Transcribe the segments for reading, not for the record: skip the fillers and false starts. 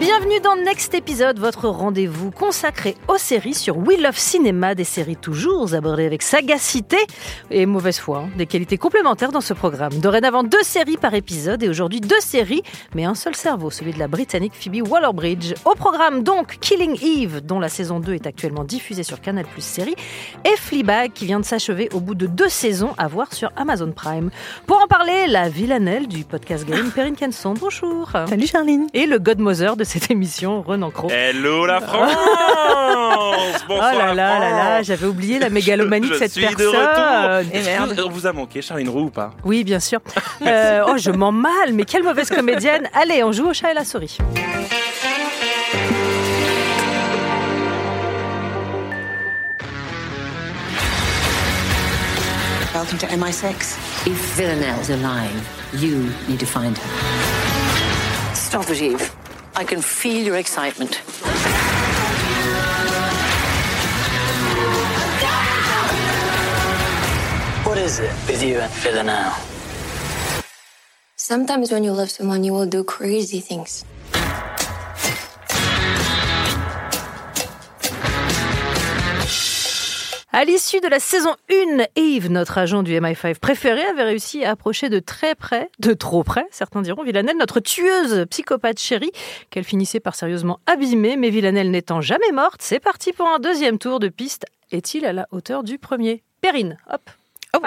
Bienvenue dans Next Episode, votre rendez-vous consacré aux séries sur We Love Cinema, des séries toujours abordées avec sagacité et mauvaise foi, des qualités complémentaires dans ce programme. Dorénavant 2 séries par épisode et aujourd'hui 2 séries, mais un seul cerveau, celui de la Britannique Phoebe Waller-Bridge. Au programme donc, Killing Eve, dont la saison 2 est actuellement diffusée sur Canal Plus série, et Fleabag, qui vient de s'achever au bout de 2 saisons, à voir sur Amazon Prime. Pour en parler, la Villanelle du podcast Game, Perrine Kenson, bonjour. Salut Charline. Et le Godmother de cette émission, Renan Croc. Hello la France. Bonsoir. Oh là là là là, j'avais oublié la mégalomanie de cette personne. Et merde. On vous a manqué Charline Roux ou pas? Oui, bien sûr. Oh, je mens mal, mais quelle mauvaise comédienne. Allez, on joue au chat et la souris. Welcome to MI6. If Villanelle is alive, you need to find her. Stop it, Eve. I can feel your excitement. What is it with you and Villanelle? Sometimes when you love someone, you will do crazy things. À l'issue de la saison 1, Eve, notre agent du MI5 préféré, avait réussi à approcher de très près, de trop près, certains diront, Villanelle, notre tueuse psychopathe chérie, qu'elle finissait par sérieusement abîmer. Mais Villanelle n'étant jamais morte, c'est parti pour un 2e tour de piste. Est-il à la hauteur du premier? Perrine, hop. Oh.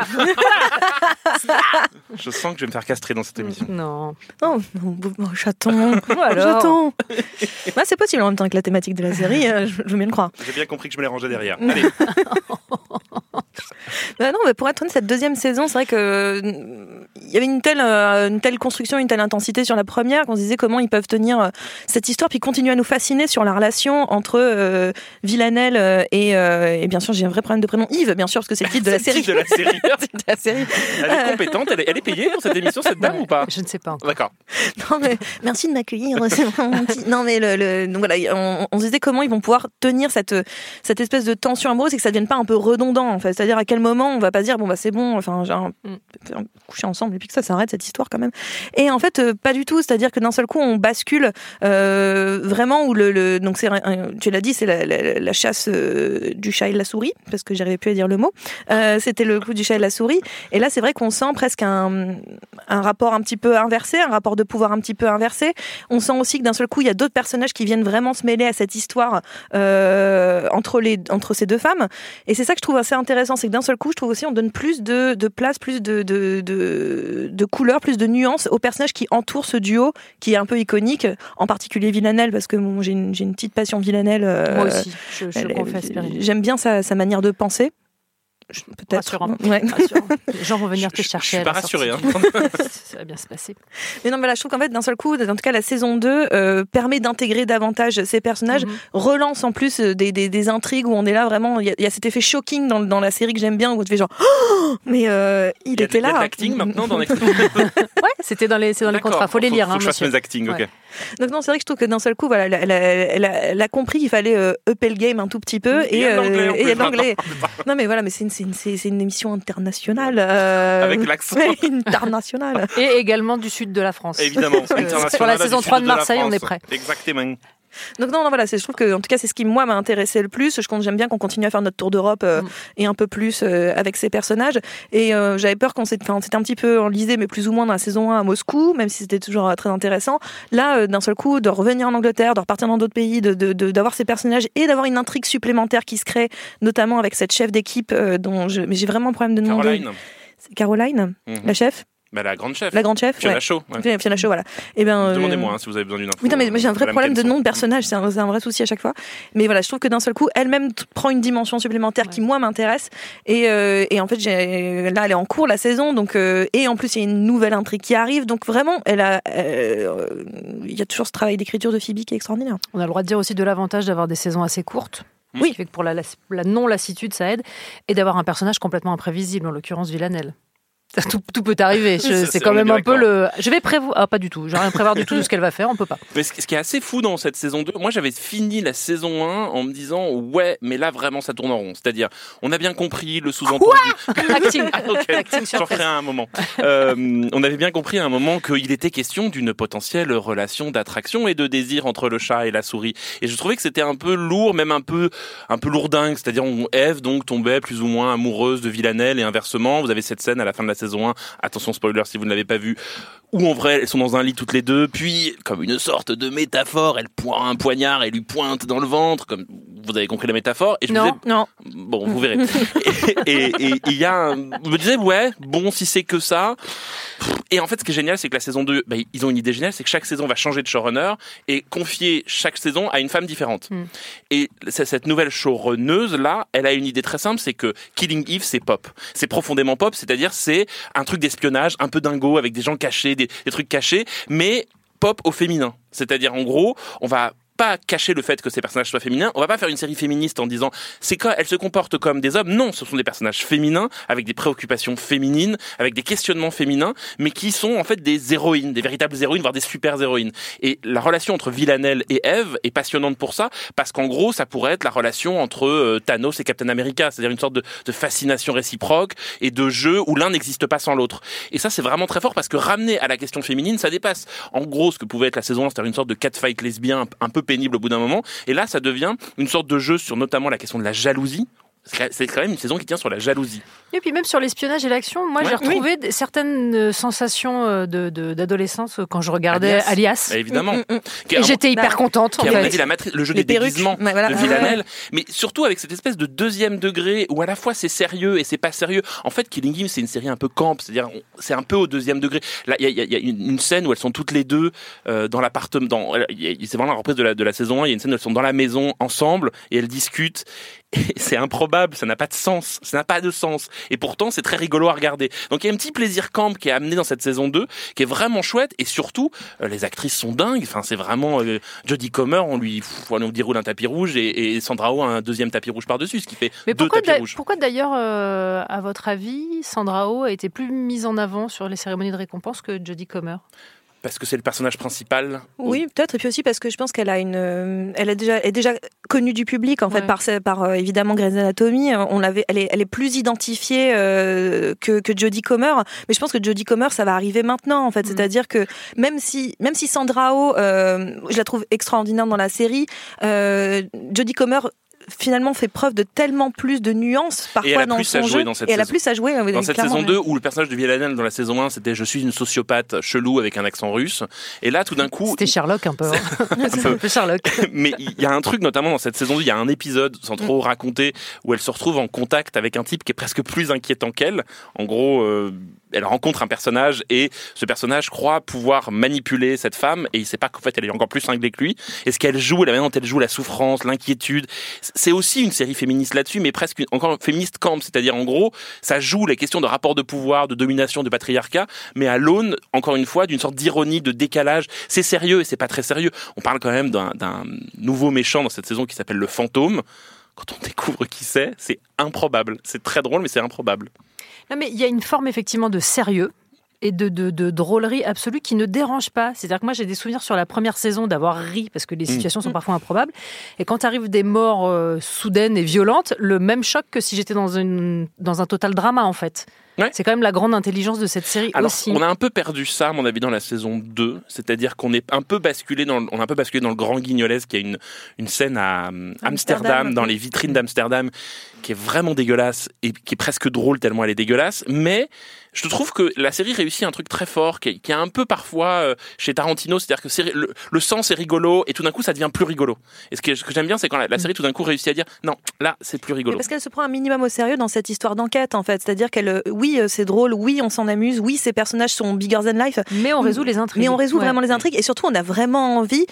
Je sens que je vais me faire castrer dans cette émission. Non, non, non, j'attends. J'attends. Bah, c'est possible en même temps que la thématique de la série, je veux bien le croire. J'ai bien compris que je me l'ai rangée derrière. Allez. Bah non, mais pour être honnête, cette 2e saison, c'est vrai que il y avait une telle construction, une telle intensité sur la première qu'on se disait comment ils peuvent tenir cette histoire puis continuer à nous fasciner sur la relation entre Villanelle et bien sûr j'ai un vrai problème de prénom, Yves, bien sûr parce que c'est le titre de la série. De la série. Elle est compétente, elle est payée pour cette émission, cette dame ou pas? Je ne sais pas encore. D'accord. Non mais merci de m'accueillir. C'est vraiment petit. Non mais donc voilà, on se disait comment ils vont pouvoir tenir cette espèce de tension amoureuse et que ça ne devienne pas un peu redondant en fait. C'est-à-dire à quel moment on va pas dire bon bah c'est bon, enfin genre coucher ensemble et puis que ça s'arrête cette histoire quand même. Et en fait pas du tout. C'est-à-dire que d'un seul coup on bascule vraiment où donc c'est tu l'as dit c'est la chasse du chat et de la souris parce que j'arrivais plus à dire le mot. C'était le coup du chat et de la souris. Et là, c'est vrai qu'on sent presque un rapport un petit peu inversé, un rapport de pouvoir un petit peu inversé. On sent aussi que d'un seul coup, il y a d'autres personnages qui viennent vraiment se mêler à cette histoire entre ces 2 femmes. Et c'est ça que je trouve assez intéressant, c'est que d'un seul coup, je trouve aussi on donne plus de place, plus de couleurs, plus de nuances aux personnages qui entourent ce duo, qui est un peu iconique, en particulier Villanelle, parce que bon, j'ai une petite passion Villanelle. Moi aussi, je confesse. J'aime bien sa manière de penser. Peut-être. Rassurant. Ouais. Rassurant. Genre, on va venir te chercher. Je suis pas rassurée. Hein. Ça va bien se passer. Mais non, mais là, je trouve qu'en fait, d'un seul coup, en tout cas, la saison 2 permet d'intégrer davantage ces personnages, relance en plus des intrigues où on est là vraiment. Il y a cet effet shocking dans la série que j'aime bien où tu fais genre, oh mais il était là. Il y a de l'acting maintenant dans les. Ouais, c'était c'est dans les contrats. Faut les lire. Faut que je fasse mes acting, ok. Donc non, c'est vrai que je trouve que d'un seul coup, voilà, elle a compris qu'il fallait upper le game un tout petit peu et il y a de l'anglais. Non mais voilà, mais c'est une émission internationale. Avec l'accent. Internationale. Et également du sud de la France. Évidemment. Pour la saison 3 de Marseille, on est prêt. Exactement. Donc non, voilà, je trouve que en tout cas c'est ce qui moi m'a intéressé le plus. J'aime bien qu'on continue à faire notre tour d'Europe et un peu plus avec ces personnages. Et j'avais peur qu'on s'était un petit peu enlisé, mais plus ou moins dans la saison 1 à Moscou, même si c'était toujours très intéressant. Là, d'un seul coup, de revenir en Angleterre, de repartir dans d'autres pays, d'avoir ces personnages et d'avoir une intrigue supplémentaire qui se crée, notamment avec cette chef d'équipe dont j'ai vraiment un problème de nom. Caroline. C'est Caroline, la chef. Bah, la grande chef. La grande chef. Fiona Shaw. Ouais. Fiona Shaw, voilà. Et ben, demandez-moi hein, si vous avez besoin d'une info. Oui, non, mais moi, j'ai un vrai problème de nom de personnage, c'est un vrai souci à chaque fois. Mais voilà, je trouve que d'un seul coup, elle-même prend une dimension supplémentaire qui, moi, m'intéresse. Et en fait, là, elle est en cours la saison. Donc, et en plus, il y a une nouvelle intrigue qui arrive. Donc vraiment, il y a toujours ce travail d'écriture de Phoebe qui est extraordinaire. On a le droit de dire aussi de l'avantage d'avoir des saisons assez courtes. Oui. Ce qui fait que pour la non-lassitude, ça aide. Et d'avoir un personnage complètement imprévisible, en l'occurrence Villanelle. Tout peut arriver. C'est quand même un peu le. Je vais prévoir. Ah, pas du tout. Je vais rien prévoir du tout de ce qu'elle va faire. On peut pas. Mais ce qui est assez fou dans cette saison 2, moi j'avais fini la saison 1 en me disant ouais, mais là vraiment ça tourne en rond. C'est-à-dire, on a bien compris le sous-entendu. Acting. Acting sur. J'en ferai un moment. On avait bien compris à un moment qu'il était question d'une potentielle relation d'attraction et de désir entre le chat et la souris. Et je trouvais que c'était un peu lourd, même un peu lourdingue. C'est-à-dire, Eve donc tombait plus ou moins amoureuse de Villanelle et inversement. Vous avez cette scène à la fin de la saison 1, attention spoiler si vous ne l'avez pas vu, où en vrai elles sont dans un lit toutes les deux, puis comme une sorte de métaphore, elle pointe un poignard et lui pointe dans le ventre, comme vous avez compris la métaphore. Et je me disais, bon, vous verrez. Et il y a un... je me disais ouais, bon, si c'est que ça. Et en fait, ce qui est génial, c'est que la saison 2, bah, ils ont une idée géniale, c'est que chaque saison va changer de showrunner et confier chaque saison à une femme différente. Mm. Et cette nouvelle showrunneuse là, elle a une idée très simple, c'est que Killing Eve, c'est pop, c'est profondément pop, c'est-à-dire c'est un truc d'espionnage, un peu dingo, avec des gens cachés, des trucs cachés, mais pop au féminin. C'est-à-dire, en gros, on va pas cacher le fait que ces personnages soient féminins, on va pas faire une série féministe en disant c'est quoi, elles se comportent comme des hommes. Non, ce sont des personnages féminins, avec des préoccupations féminines, avec des questionnements féminins, mais qui sont en fait des héroïnes, des véritables héroïnes, voire des super héroïnes. Et la relation entre Villanelle et Eve est passionnante pour ça, parce qu'en gros, ça pourrait être la relation entre Thanos et Captain America, c'est-à-dire une sorte de fascination réciproque et de jeu où l'un n'existe pas sans l'autre. Et ça, c'est vraiment très fort, parce que ramener à la question féminine, ça dépasse en gros ce que pouvait être la saison 1, c'est-à-dire une sorte de catfight lesbien un peu pénible au bout d'un moment, et là ça devient une sorte de jeu sur notamment la question de la jalousie. C'est quand même une saison qui tient sur la jalousie. Et puis même sur l'espionnage et l'action, moi j'ai retrouvé certaines sensations d'adolescence quand je regardais Alias. Bah, évidemment. Et j'étais hyper contente. Et on a dit le jeu des déguisements de Villanelle. Mais surtout avec cette espèce de deuxième degré où à la fois c'est sérieux et c'est pas sérieux. En fait, Killing Eve, c'est une série un peu camp, c'est-à-dire c'est un peu au deuxième degré. Là, il y a une scène où elles sont toutes les deux dans l'appartement. C'est vraiment la reprise de la saison 1. Il y a une scène où elles sont dans la maison ensemble et elles discutent. Et c'est improbable, ça n'a pas de sens, et pourtant c'est très rigolo à regarder. Donc il y a un petit plaisir camp qui est amené dans cette saison 2, qui est vraiment chouette, et surtout les actrices sont dingues. Enfin, c'est vraiment Jodie Comer, on lui déroule un tapis rouge, et Sandra Oh un deuxième tapis rouge par dessus, ce qui fait deux tapis rouges. Pourquoi d'ailleurs, à votre avis, Sandra Oh a été plus mise en avant sur les cérémonies de récompense que Jodie Comer? Parce que c'est le personnage principal. Oui, peut-être, et puis aussi parce que je pense qu'elle a est déjà connue du public en fait par évidemment Grey's Anatomy. Elle est plus identifiée que Jodie Comer, mais je pense que Jodie Comer ça va arriver maintenant en fait, c'est-à-dire que même si Sandra Oh je la trouve extraordinaire dans la série, Jodie Comer finalement fait preuve de tellement plus de nuances parfois dans son jeu, et elle a plus à jouer dans cette saison 2 où le personnage de Villanelle dans la saison 1 c'était je suis une sociopathe chelou avec un accent russe, et là tout d'un coup c'était Sherlock un peu, hein. un peu Sherlock. Mais il y a un truc notamment dans cette saison 2, il y a un épisode sans trop raconter où elle se retrouve en contact avec un type qui est presque plus inquiétant qu'elle, en gros elle rencontre un personnage et ce personnage croit pouvoir manipuler cette femme et il sait pas qu'en fait elle est encore plus cinglée que lui, et ce qu'elle joue, la manière dont elle joue la souffrance, l'inquiétude, c'est aussi une série féministe là-dessus, mais presque encore féministe camp, c'est-à-dire en gros ça joue les questions de rapport de pouvoir, de domination, de patriarcat, mais à l'aune encore une fois d'une sorte d'ironie, de décalage. C'est sérieux et c'est pas très sérieux. On parle quand même d'un nouveau méchant dans cette saison qui s'appelle le fantôme. Quand on découvre qui c'est improbable, c'est très drôle mais c'est improbable. Non, mais il y a une forme effectivement de sérieux et de drôlerie absolue qui ne dérange pas. C'est-à-dire que moi, j'ai des souvenirs sur la première saison d'avoir ri, parce que les situations sont parfois improbables. Et quand arrivent des morts soudaines et violentes, le même choc que si j'étais dans un total drama, en fait. Ouais. C'est quand même la grande intelligence de cette série. Alors, aussi. On a un peu perdu ça, à mon avis, dans la saison 2. C'est-à-dire qu'on est un peu basculé dans le Grand Guignolesque, qui a une scène à Amsterdam, dans les vitrines d'Amsterdam, qui est vraiment dégueulasse et qui est presque drôle tellement elle est dégueulasse. Mais je trouve que la série réussit un truc très fort qui est un peu parfois chez Tarantino, c'est-à-dire que le sens est rigolo et tout d'un coup ça devient plus rigolo. Et ce que j'aime bien, c'est quand la série tout d'un coup réussit à dire non, là c'est plus rigolo. Mais parce qu'elle se prend un minimum au sérieux dans cette histoire d'enquête en fait, c'est-à-dire qu'elle oui, c'est drôle, oui, on s'en amuse, oui, ces personnages sont bigger than life. Mais on résout les intrigues. Mais on résout vraiment les intrigues. Et surtout, on a vraiment envie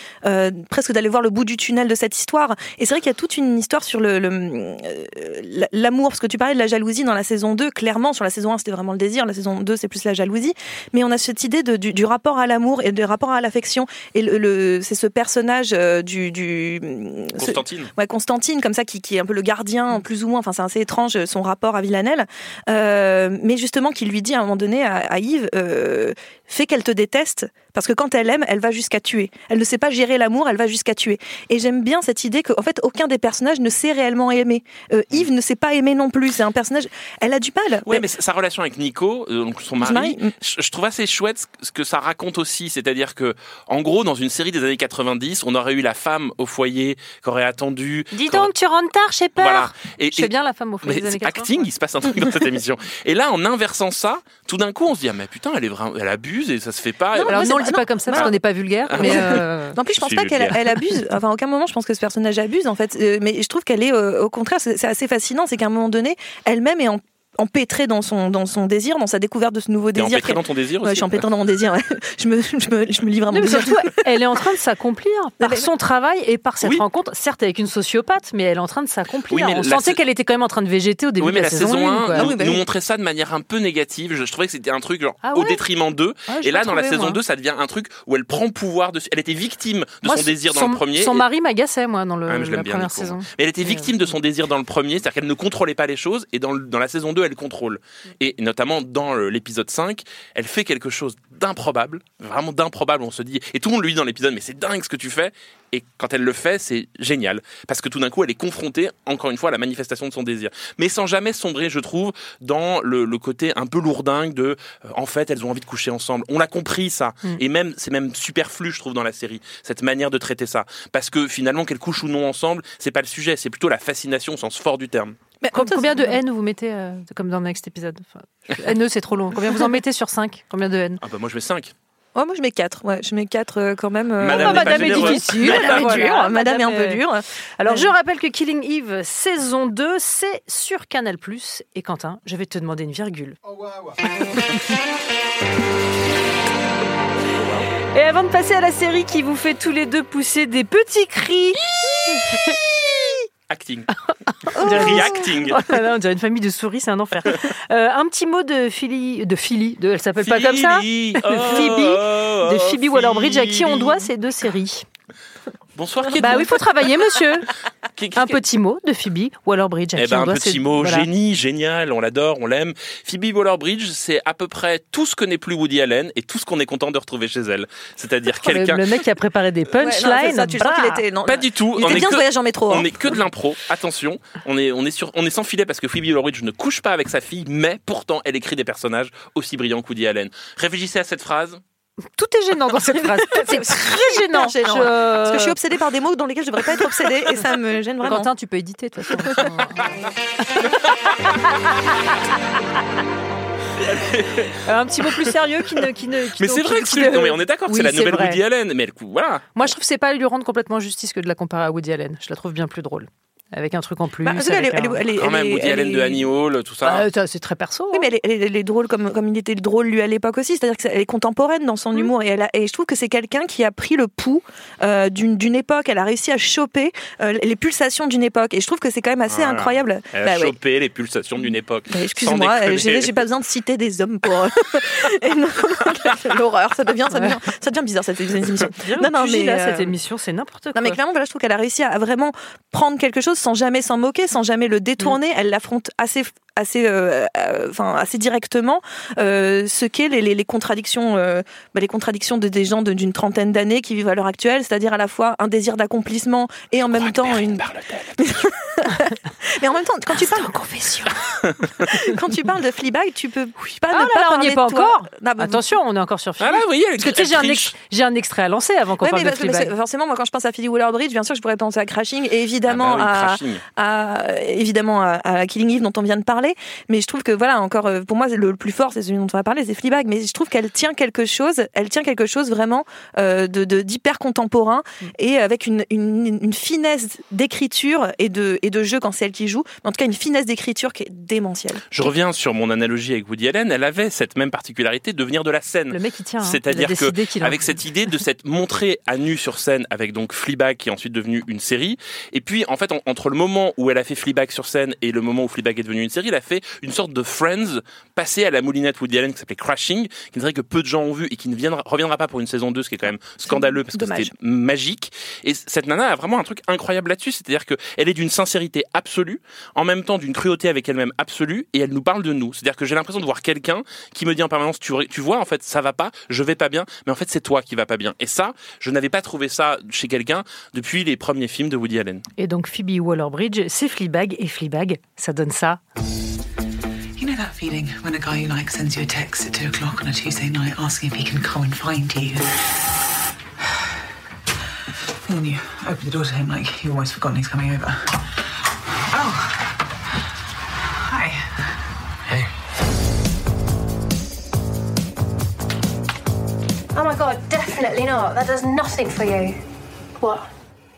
presque d'aller voir le bout du tunnel de cette histoire. Et c'est vrai qu'il y a toute une histoire sur l'amour, parce que tu parlais de la jalousie dans la saison 2. Clairement, sur la saison 1, c'était vraiment le désir. La saison 2, c'est plus la jalousie. Mais on a cette idée du rapport à l'amour et du rapport à l'affection. Et c'est ce personnage du Constantine. Constantine, comme ça, qui est un peu le gardien, plus ou moins. Enfin, c'est assez étrange, son rapport à Villanelle. Mais justement, qui lui dit à un moment donné à Yves, fais qu'elle te déteste, parce que quand elle aime, elle va jusqu'à tuer. Elle ne sait pas gérer l'amour, elle va jusqu'à tuer. Et j'aime bien cette idée qu'en fait, aucun des personnages ne sait réellement aimer. Yves ne sait pas aimer non plus. C'est un personnage... Elle a du mal. Oui, mais sa relation avec Nico, donc son mari. Je trouve assez chouette ce que ça raconte aussi. C'est-à-dire que, en gros, dans une série des années 90, on aurait eu la femme au foyer qui aurait attendu... Dis donc, tu rentres tard, j'ai peur. Voilà. Et bien la femme au foyer des années 90. Acting, il se passe un truc dans cette émission. Et là, en inversant ça, tout d'un coup, on se dit « Ah mais putain, elle abuse et ça se fait pas. » Alors non, on le dit pas comme ça parce qu'on n'est pas vulgaire. Mais Non, plus, je pense pas qu'elle abuse. Enfin, à aucun moment, je pense que ce personnage abuse, en fait. Mais je trouve qu'elle est, au contraire, c'est assez fascinant. C'est qu'à un moment donné, elle-même est empêtrée dans son désir, dans sa découverte de ce nouveau désir. Empêtrée dans ton désir aussi. Je suis empêtrée dans mon désir. Ouais. Je me livre à mon désir. Surtout, elle est en train de s'accomplir par son travail et par cette rencontre, certes avec une sociopathe, mais elle est en train de s'accomplir. Oui, on sentait qu'elle était quand même en train de végéter au début de la saison 1. Nous montrait ça de manière un peu négative. Je trouvais que c'était un truc genre au détriment d'eux. Et là, dans la saison 2, ça devient un truc où elle prend pouvoir dessus. Elle était victime de son désir dans le premier. Son mari m'agaçait, moi, dans la première saison. Mais elle était victime de son désir dans le premier, c'est-à-dire qu'elle ne contrôlait pas les choses. Et dans la saison 2, elle contrôle. Et notamment dans l'épisode 5, elle fait quelque chose d'improbable, vraiment d'improbable, on se dit, et tout le monde lui dit dans l'épisode, mais c'est dingue ce que tu fais, et quand elle le fait, c'est génial, parce que tout d'un coup, elle est confrontée, encore une fois, à la manifestation de son désir. Mais sans jamais sombrer, je trouve, dans le côté un peu lourdingue de, en fait, elles ont envie de coucher ensemble. On l'a compris, ça. Et même, c'est même superflu, je trouve, dans la série, cette manière de traiter ça. Parce que finalement, qu'elles couchent ou non ensemble, c'est pas le sujet, c'est plutôt la fascination au sens fort du terme. Mais combien de haine vous mettez, comme dans le next épisode, haineux, c'est trop long. Combien vous en mettez sur 5 ? Combien de haine ? Ah bah moi je mets 5. Oh, moi je mets 4, je mets 4 quand même. Madame est difficile, Madame est un peu dure. Alors je rappelle que Killing Eve saison 2, c'est sur Canal Plus. Et Quentin, je vais te demander une virgule. Oh, wow. Et avant de passer à la série qui vous fait tous les deux pousser des petits cris... Acting. Reacting. Oh là là, on dirait une famille de souris, c'est un enfer. Un petit mot de Philly, elle s'appelle Philly, pas comme ça. De Phoebe Waller-Bridge, à qui on doit ces deux séries. Bonsoir. Bah oui, il faut travailler, monsieur. Un petit mot de Phoebe Waller-Bridge. Eh ben, un petit mot, voilà. Génie, génial, on l'adore, on l'aime. Phoebe Waller-Bridge, c'est à peu près tout ce que n'est plus Woody Allen et tout ce qu'on est content de retrouver chez elle. C'est-à-dire quelqu'un... Le mec qui a préparé des punchlines. Ouais, non, ça, tu sens qu'il était... Non, pas du tout. Il était bien ce voyage en métro. On n'est que de l'impro, attention. On est sans filet parce que Phoebe Waller-Bridge ne couche pas avec sa fille, mais pourtant, elle écrit des personnages aussi brillants que Woody Allen. Réfléchissez à cette phrase. Tout est gênant dans cette phrase. C'est très gênant. Parce que je suis obsédée par des mots dans lesquels je ne devrais pas être obsédée et ça me gêne vraiment. Quentin, tu peux éditer, de toute façon. Un petit peu plus sérieux qui mais c'est vrai que non, mais on est d'accord que oui, c'est la nouvelle Woody Allen. Mais voilà. Moi, je trouve que c'est pas lui rendre complètement justice que de la comparer à Woody Allen. Je la trouve bien plus drôle. Avec un truc en plus. Bah, quand même, Woody Allen de Annie Hall, tout ça. C'est très perso. Oui, mais elle est drôle comme il était drôle lui à l'époque aussi. C'est-à-dire qu'elle est contemporaine dans son humour. Et, et je trouve que c'est quelqu'un qui a pris le pouls d'une époque. Elle a réussi à choper les pulsations d'une époque. Et je trouve que c'est quand même assez incroyable. Elle a chopé les pulsations d'une époque. Bah, excuse-moi, j'ai pas besoin de citer des hommes pour. L'horreur, ça devient bizarre cette émission. Cette émission, c'est n'importe quoi. Non, mais clairement, je trouve qu'elle a réussi à vraiment prendre quelque chose sans jamais s'en moquer, sans jamais le détourner. Elle l'affronte assez directement, ce qu'est les contradictions, les contradictions des gens d'une trentaine d'années qui vivent à l'heure actuelle, c'est-à-dire à la fois un désir d'accomplissement et en même temps une... Mais en même temps, quand tu parles... confession. Quand tu parles de Fleabag, tu peux pas ne pas parler de toi. On n'y est pas encore. Non, bah, attention, on est encore sur Fleabag. Ah là, oui, parce que tu sais, j'ai un extrait à lancer avant qu'on parle de Fleabag. Forcément, moi, quand je pense à Phoebe Waller-Bridge, bien sûr, je pourrais penser à Crashing et évidemment à Killing Eve dont on vient de parler. Mais je trouve que voilà, encore pour moi le plus fort, c'est celui dont on va parler, c'est Fleabag. Mais je trouve qu'elle tient quelque chose, vraiment d'hyper contemporain et avec une finesse d'écriture et de jeu quand c'est elle qui joue. joue. Mais en tout cas, une finesse d'écriture qui est démentielle. Je reviens sur mon analogie avec Woody Allen. Elle avait cette même particularité de venir de la scène. Le mec, il tient. C'est-à-dire que, avec cette idée de s'être montré à nu sur scène avec donc Fleabag, qui est ensuite devenue une série. Et puis, en fait, entre le moment où elle a fait Fleabag sur scène et le moment où Fleabag est devenue une série, elle a fait une sorte de Friends passée à la moulinette Woody Allen qui s'appelait Crashing, qui ne serait que peu de gens ont vu et qui ne reviendra pas pour une saison 2, ce qui est quand même scandaleux parce que c'était magique. Et cette nana a vraiment un truc incroyable là-dessus, c'est-à-dire qu'elle est d'une sincérité absolue, en même temps d'une cruauté avec elle-même absolue, et elle nous parle de nous. C'est-à-dire que j'ai l'impression de voir quelqu'un qui me dit en permanence, tu vois, en fait, ça va pas, je vais pas bien, mais en fait, c'est toi qui va pas bien. Et ça, je n'avais pas trouvé ça chez quelqu'un depuis les premiers films de Woody Allen. Et donc Phoebe Waller-Bridge, c'est Fleabag, et Fleabag, ça donne ça. You know that feeling when a guy you like sends you a text at 2 o'clock on a Tuesday night asking if he can come and find you? And then you open the door to him like you've always forgotten he's coming over. Oh. Hi. Hey. Oh my God, definitely not. That does nothing for you. What?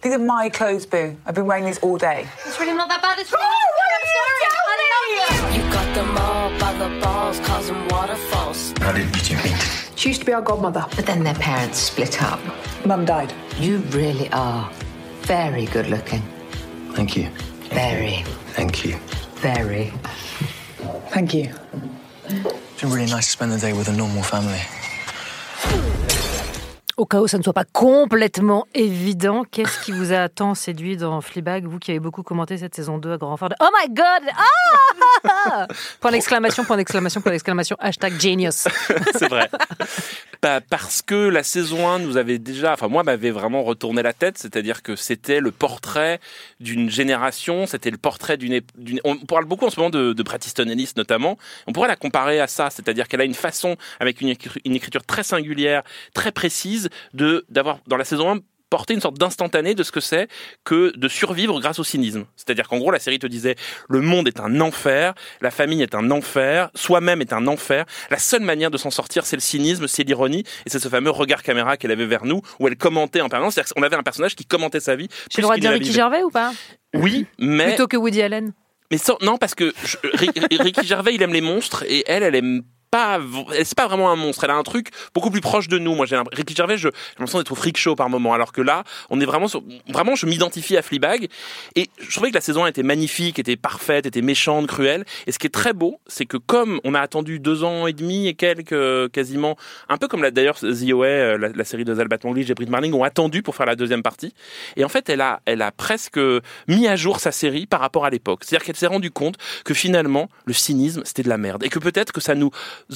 These are my clothes, boo. I've been wearing these all day. It's really not that bad. It's really oh, what are you doing? I love you. You got them all by the balls, causing waterfalls. How did you meet? She used to be our godmother. But then their parents split up. Mum died. You really are very good looking. Thank you. Very. Thank you. Very. Thank you. It's been really nice to spend the day with a normal family. Au cas où ça ne soit pas complètement évident, qu'est-ce qui vous a tant séduit dans Fleabag, vous qui avez beaucoup commenté cette saison 2 à grand renfort de « Oh my God !» Ah !» #genius. C'est vrai. Bah, parce que la saison 1 nous avait déjà, enfin moi m'avait vraiment retourné la tête, c'est-à-dire que c'était le portrait d'une génération, c'était le portrait d'une on parle beaucoup en ce moment de Bret Easton Ellis notamment, on pourrait la comparer à ça, c'est-à-dire qu'elle a une façon, avec une écriture très singulière, très précise, d'avoir dans la saison 1 porté une sorte d'instantané de ce que c'est que de survivre grâce au cynisme. C'est-à-dire qu'en gros, la série te disait le monde est un enfer, la famille est un enfer, soi-même est un enfer. La seule manière de s'en sortir, c'est le cynisme, c'est l'ironie, et c'est ce fameux regard caméra qu'elle avait vers nous, où elle commentait en permanence. C'est-à-dire qu'on avait un personnage qui commentait sa vie. J'ai le droit de dire Ricky Gervais ou pas ? Oui, mais... Plutôt que Woody Allen. Mais non, parce que Ricky Gervais, il aime les monstres, et elle aime... Pas, c'est pas vraiment un monstre, elle a un truc beaucoup plus proche de nous. Moi, Ricky Gervais, j'ai l'impression d'être au freak show par moment, alors que là, on est vraiment sur, vraiment, je m'identifie à Fleabag, et je trouvais que la saison 1 était magnifique, était parfaite, était méchante, cruelle, et ce qui est très beau, c'est que comme on a attendu 2 ans et demi et quelques, quasiment, un peu comme là, d'ailleurs The OA, la série de Zalbat Manglij et Brit Marling ont attendu pour faire la deuxième partie, et en fait, elle a presque mis à jour sa série par rapport à l'époque. C'est-à-dire qu'elle s'est rendue compte que finalement, le cynisme, c'était de la merde, et que peut-être que ça nous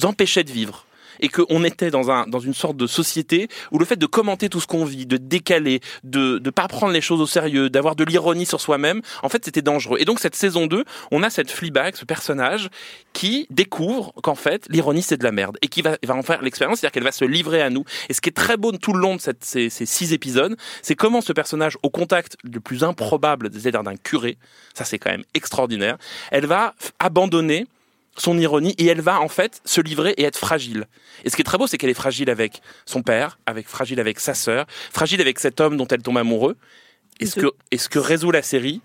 empêchait de vivre. Et qu'on était dans une sorte de société où le fait de commenter tout ce qu'on vit, de décaler, de pas prendre les choses au sérieux, d'avoir de l'ironie sur soi-même, en fait, c'était dangereux. Et donc, cette saison 2, on a cette Fleabag, ce personnage, qui découvre qu'en fait, l'ironie, c'est de la merde. Et qui va en faire l'expérience, c'est-à-dire qu'elle va se livrer à nous. Et ce qui est très beau tout le long de ces 6 épisodes, c'est comment ce personnage, au contact le plus improbable, c'est-à-dire d'un curé, ça c'est quand même extraordinaire, elle va abandonner son ironie, et elle va en fait se livrer et être fragile. Et ce qui est très beau, c'est qu'elle est fragile avec son père, fragile avec sa sœur, fragile avec cet homme dont elle tombe amoureuse. Et ce que résout la série,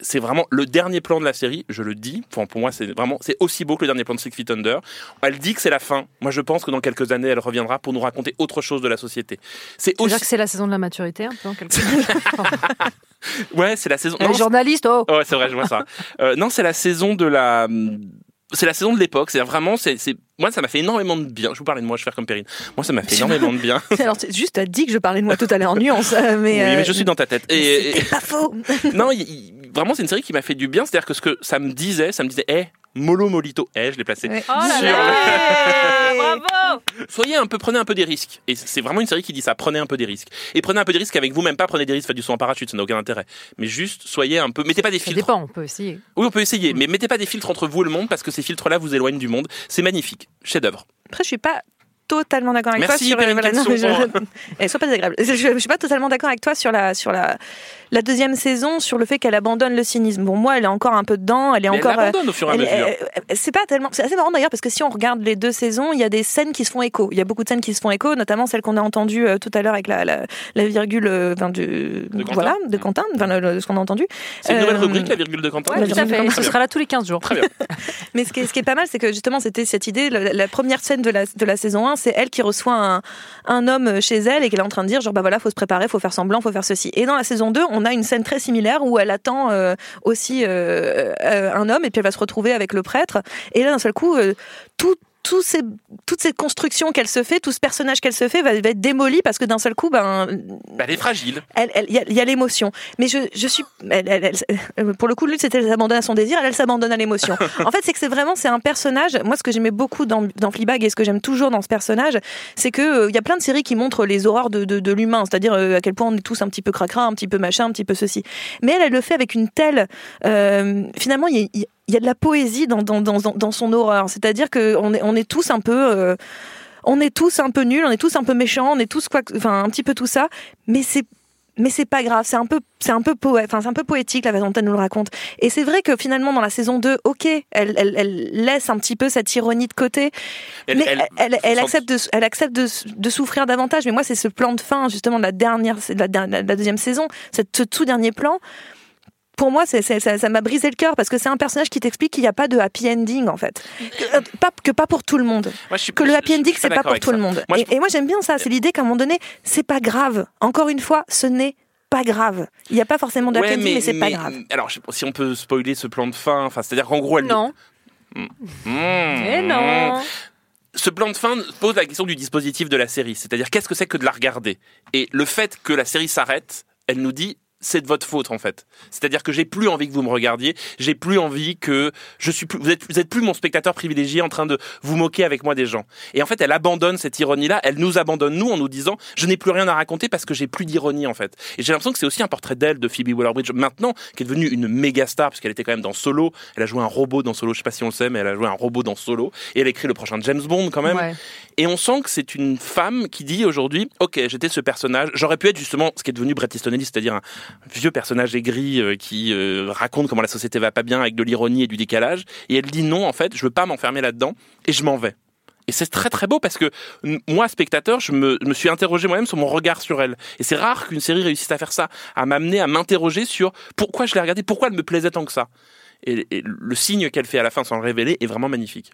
c'est vraiment le dernier plan de la série, je le dis, pour moi c'est aussi beau que le dernier plan de Six Feet Under. Elle dit que c'est la fin, moi je pense que dans quelques années elle reviendra pour nous raconter autre chose de la société. C'est aussi... que c'est la saison de la maturité un peu en quelque sorte. Ouais, c'est la saison... Les journalistes, oh ouais, c'est vrai, je vois ça. Non, c'est la saison de la... C'est la saison de l'époque, c'est vraiment, moi ça m'a fait énormément de bien. Je vous parlais de moi, je vais faire comme Perrine. Moi ça m'a fait énormément de bien. Alors juste t'as dit que je parlais de moi tout à l'heure en nuance, mais oui, mais je suis dans ta tête. Et c'est pas faux. Non, vraiment c'est une série qui m'a fait du bien, c'est-à-dire que ce que ça me disait, hey, Molo Molito, je l'ai placé. Oh là là, bravo. Prenez un peu des risques. Et c'est vraiment une série qui dit ça, prenez un peu des risques. Et prenez un peu des risques avec vous-même, pas prenez des risques, faites du saut en parachute, ça n'a aucun intérêt. Mais juste, soyez un peu, mettez pas des filtres. Ça dépend, on peut essayer. Oui, on peut essayer, mais mettez pas des filtres entre vous et le monde, parce que ces filtres-là vous éloignent du monde. C'est magnifique, chef-d'œuvre. Après, je suis pas totalement d'accord avec toi sur la... Merci, Perrine Kenson. Sois pas désagréable. Je suis pas totalement d'accord avec toi sur la la deuxième saison sur le fait qu'elle abandonne le cynisme. Bon, moi, elle est encore un peu dedans. Elle est encore. Elle l'abandonne au fur et à mesure. C'est pas tellement. C'est assez marrant d'ailleurs parce que si on regarde les deux saisons, il y a des scènes qui se font écho. Il y a beaucoup de scènes qui se font écho, notamment celle qu'on a entendue tout à l'heure avec la virgule de Quentin. Enfin, ce qu'on a entendu. C'est une nouvelle rubrique, la virgule de Quentin. Ouais, tout à fait. Ce sera là tous les 15 jours. Très bien. Mais ce qui est pas mal, c'est que justement, c'était cette idée. La première scène de la saison 1, c'est elle qui reçoit un homme chez elle et qu'elle est en train de dire genre bah voilà, faut se préparer, faut faire semblant, faut faire ceci. Et dans la saison 2, on a une scène très similaire où elle attend aussi un homme et puis elle va se retrouver avec le prêtre. Et là, d'un seul coup, toutes ces constructions qu'elle se fait, tout ce personnage qu'elle se fait va être démoli parce que d'un seul coup, elle est fragile. Il y a l'émotion. Mais pour le coup, lui, c'était elle s'abandonne à son désir, elle s'abandonne à l'émotion. En fait, c'est un personnage. Moi, ce que j'aimais beaucoup dans Fleabag et ce que j'aime toujours dans ce personnage, c'est que il y a plein de séries qui montrent les horreurs de l'humain, c'est-à-dire à quel point on est tous un petit peu cracra, un petit peu machin, un petit peu ceci. Mais elle le fait avec une telle. Finalement, il y a de la poésie dans son horreur, c'est-à-dire que on est tous un peu nuls, on est tous un peu méchants, on est tous un petit peu tout ça, mais c'est pas grave, c'est un peu poétique la façon dont elle nous le raconte. Et c'est vrai que finalement dans la saison 2, OK, elle laisse un petit peu cette ironie de côté, mais elle accepte de souffrir davantage. Mais moi c'est ce plan de fin justement de la deuxième saison, ce tout dernier plan. Pour moi, ça m'a brisé le cœur parce que c'est un personnage qui t'explique qu'il n'y a pas de happy ending en fait, pas pour tout le monde. Moi, le happy ending c'est pas pour tout le monde. Moi, et moi j'aime bien ça, c'est l'idée qu'à un moment donné c'est pas grave. Encore une fois, ce n'est pas grave. Il n'y a pas forcément de happy ending, mais c'est pas grave. Alors si on peut spoiler ce plan de fin, enfin c'est-à-dire qu'en gros elle. Non. Mais non. Ce plan de fin pose la question du dispositif de la série, c'est-à-dire qu'est-ce que c'est que de la regarder. Et le fait que la série s'arrête, elle nous dit. C'est de votre faute en fait. C'est-à-dire que j'ai plus envie que vous me regardiez, j'ai plus envie que vous êtes plus mon spectateur privilégié en train de vous moquer avec moi des gens. Et en fait, elle abandonne cette ironie-là, elle nous abandonne nous en nous disant je n'ai plus rien à raconter parce que j'ai plus d'ironie en fait. Et j'ai l'impression que c'est aussi un portrait d'elle de Phoebe Waller-Bridge maintenant qui est devenue une méga star parce qu'elle était quand même dans Solo, elle a joué un robot dans Solo, je sais pas si on le sait mais elle a joué un robot dans Solo et elle écrit le prochain James Bond quand même. Ouais. Et on sent que c'est une femme qui dit aujourd'hui OK, j'étais ce personnage, j'aurais pu être justement ce qui est devenu Bret Easton Ellis, c'est-à-dire un vieux personnage aigri qui raconte comment la société va pas bien avec de l'ironie et du décalage, et elle dit non en fait je veux pas m'enfermer là-dedans et je m'en vais. Et c'est très très beau parce que moi spectateur je me suis interrogé moi-même sur mon regard sur elle, et c'est rare qu'une série réussisse à faire ça, à m'amener à m'interroger sur pourquoi je l'ai regardée, pourquoi elle me plaisait tant que ça, et le signe qu'elle fait à la fin sans le révéler est vraiment magnifique.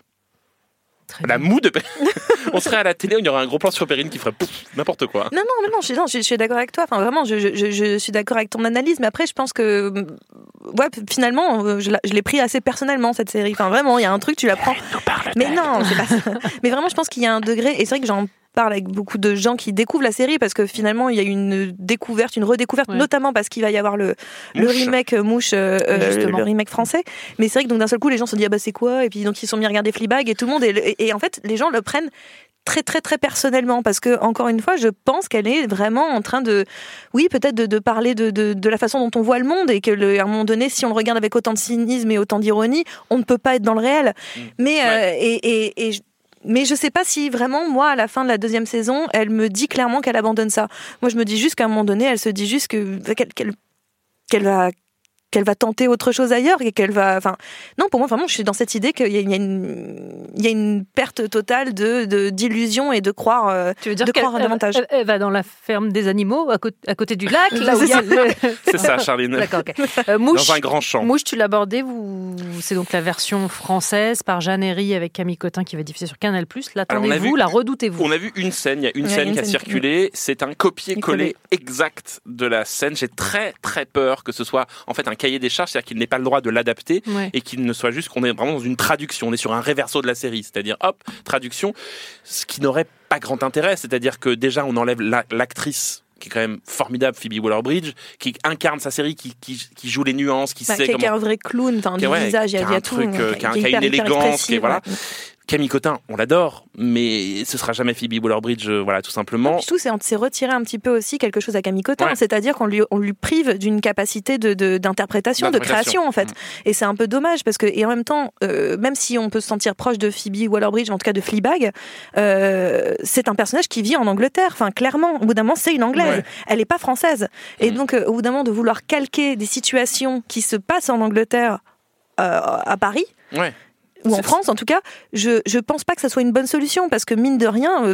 Très la moue de on serait à la télé, on y aurait un gros plan sur Perrine qui ferait pouf, n'importe quoi. Non, je suis d'accord avec toi. Enfin, vraiment, je suis d'accord avec ton analyse, mais après, je pense que ouais, finalement, je l'ai pris assez personnellement cette série. Enfin, vraiment, il y a un truc, tu la prends. Mais non, c'est pas ça. Mais vraiment, je pense qu'il y a un degré, et c'est vrai que j'en parle avec beaucoup de gens qui découvrent la série parce que finalement il y a une découverte, une redécouverte, ouais. Notamment parce qu'il va y avoir le remake Mouche, le remake français. Mais c'est vrai que donc d'un seul coup les gens se disent ah bah c'est quoi, et puis donc ils sont mis à regarder Fleabag et tout le monde et en fait les gens le prennent très très très personnellement parce que encore une fois je pense qu'elle est vraiment en train de peut-être de parler de la façon dont on voit le monde et que à un moment donné si on le regarde avec autant de cynisme et autant d'ironie on ne peut pas être dans le réel. Mais je sais pas si vraiment, moi, à la fin de la deuxième saison, elle me dit clairement qu'elle abandonne ça. Moi, je me dis juste qu'à un moment donné, elle se dit juste qu'elle va tenter autre chose ailleurs et qu'elle va. Enfin, non, pour moi, vraiment, je suis dans cette idée qu'il y a une perte totale d'illusion et de croire. Tu veux dire qu'elle davantage. Elle va dans la ferme des animaux, à côté du lac. Là où il y a le... C'est ça, Charline. D'accord, ok. Mouche, dans un grand champ. Mouche, tu l'abordais, c'est donc la version française par Jeanne Herry avec Camille Cottin qui va diffuser sur Canal Plus. L'attendez-vous, la redoutez-vous. On a vu une scène, il y a une scène qui a circulé. C'est un copier-coller exact de la scène. J'ai très, très peur que ce soit en fait un cahier des charges, c'est-à-dire qu'il n'ait pas le droit de l'adapter, ouais. Et qu'il ne soit juste qu'on est vraiment dans une traduction, on est sur un réverso de la série, c'est-à-dire hop, traduction, ce qui n'aurait pas grand intérêt, c'est-à-dire que déjà on enlève l'actrice qui est quand même formidable, Phoebe Waller-Bridge, qui incarne sa série, qui joue les nuances, qui sait comment... Qui est un vrai clown, du visage, il y a tout. Qui a une élégance, voilà. Camille Cottin, on l'adore, mais ce sera jamais Phoebe Waller-Bridge, voilà, tout simplement. Et surtout, c'est retirer un petit peu aussi quelque chose à Camille Cottin, ouais. C'est-à-dire qu'on lui prive d'une capacité d'interprétation, de création, en fait. Mmh. Et c'est un peu dommage, parce que, et en même temps, même si on peut se sentir proche de Phoebe Waller-Bridge, en tout cas de Fleabag, c'est un personnage qui vit en Angleterre, enfin, clairement, au bout d'un moment, c'est une Anglaise, ouais. Elle n'est pas française. Mmh. Et donc, au bout d'un moment, de vouloir calquer des situations qui se passent en Angleterre, à Paris... Ouais. Ou en France, en tout cas, je pense pas que ça soit une bonne solution, parce que mine de rien,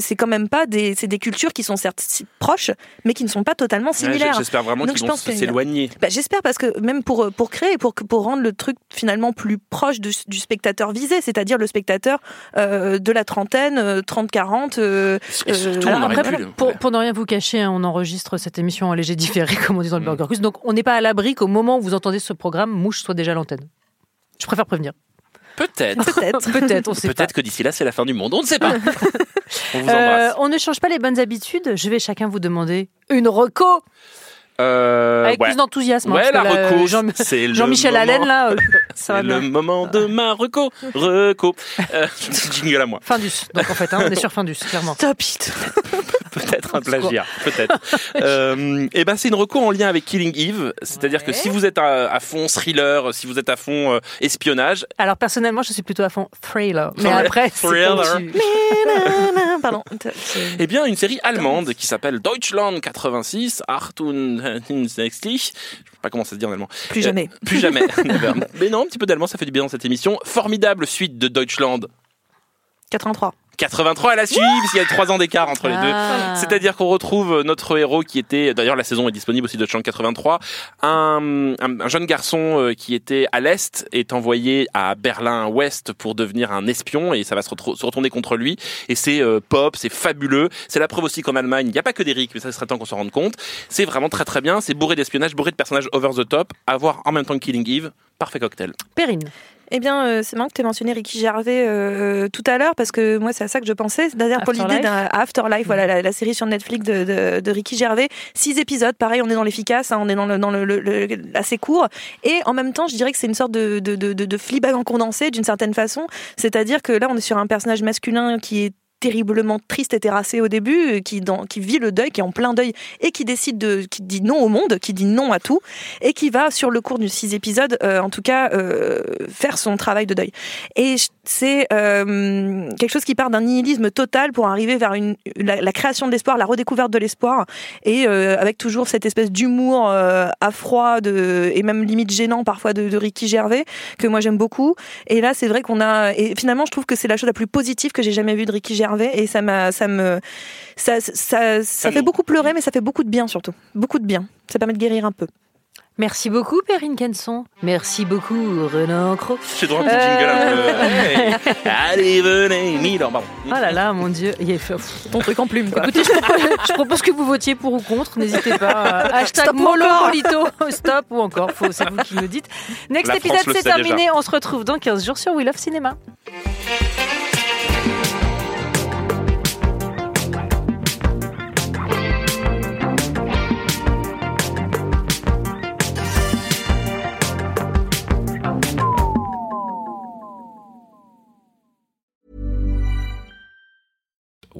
c'est quand même pas des cultures qui sont certes proches, mais qui ne sont pas totalement similaires. Ouais, j'espère vraiment qu'ils vont s'éloigner. J'espère, parce que même pour créer, pour rendre le truc finalement plus proche du spectateur visé, c'est-à-dire le spectateur de la trentaine, 30-40. Et surtout, on aurait pu... Pour ne rien vous cacher, on enregistre cette émission en léger différé, comme on dit dans le Burger Quiz, donc on n'est pas à l'abri qu'au moment où vous entendez ce programme, Mouche soit déjà à l'antenne. Je préfère prévenir. Peut-être, on sait pas. Peut-être que d'ici là, c'est la fin du monde. On ne sait pas. On vous embrasse. On ne change pas les bonnes habitudes. Je vais chacun vous demander une reco. Avec plus d'enthousiasme. Ouais, la reco. Jean-Michel Allen, là. Ça va bien. Le moment de ma reco. Jingle à moi. Findus. Donc en fait, on est sur Findus, clairement. Stop it. Peut-être un plagiat, peut-être. Et ben c'est une reco en lien avec Killing Eve, c'est-à-dire que si vous êtes à fond thriller, si vous êtes à fond espionnage. Alors personnellement, je suis plutôt à fond thriller. Mais après, thriller. Pardon. Eh bien, une série allemande qui s'appelle Deutschland 86, Achtung, pas comment ça se dit en allemand. Plus jamais. Plus jamais. Mais non, un petit peu d'allemand, ça fait du bien dans cette émission. Formidable suite de Deutschland 83 à la suite, puisqu'il y a 3 ans d'écart entre les deux. C'est-à-dire qu'on retrouve notre héros qui était, d'ailleurs la saison est disponible aussi de Deutschland 83, un jeune garçon qui était à l'Est, est envoyé à Berlin-Ouest pour devenir un espion, et ça va se retourner contre lui, et c'est pop, c'est fabuleux, c'est la preuve aussi qu'en Allemagne, il n'y a pas que des rics, mais ça serait temps qu'on s'en rende compte. C'est vraiment très très bien, c'est bourré d'espionnage, bourré de personnages over the top, à voir en même temps que Killing Eve, parfait cocktail. Perrine. Eh bien, c'est marrant que tu aies mentionné Ricky Gervais tout à l'heure, parce que moi, c'est à ça que je pensais. D'ailleurs, pour l'idée d'un Afterlife, voilà, la série sur Netflix de Ricky Gervais. 6 épisodes, pareil, on est dans l'efficace, hein, on est dans le assez court. Et en même temps, je dirais que c'est une sorte de Fleabag en condensé, d'une certaine façon. C'est-à-dire que là, on est sur un personnage masculin qui est terriblement triste et terrassé au début, qui vit le deuil, qui est en plein deuil, et qui dit non au monde, qui dit non à tout, et qui va, sur le cours du 6 épisodes, en tout cas, faire son travail de deuil. Et c'est quelque chose qui part d'un nihilisme total pour arriver vers la création de l'espoir, la redécouverte de l'espoir, et avec toujours cette espèce d'humour à froid, et même limite gênant parfois de Ricky Gervais, que moi j'aime beaucoup. Et là, c'est vrai et finalement, je trouve que c'est la chose la plus positive que j'ai jamais vue de Ricky Gervais. Et ça fait beaucoup pleurer, mais ça fait beaucoup de bien surtout. Beaucoup de bien. Ça permet de guérir un peu. Merci beaucoup, Perrine Kenson. Merci beaucoup, Renan Croc. C'est drôle, petit jingle un peu. Allez, venez, Milan. Oh là là, mon Dieu. Ton truc en plume, quoi. Écoutez, je propose que vous votiez pour ou contre. N'hésitez pas. Hashtag Molopolito. Stop ou encore. C'est vous qui le dites. Next épisode, c'est terminé. Déjà. On se retrouve dans 15 jours sur We Love Cinema.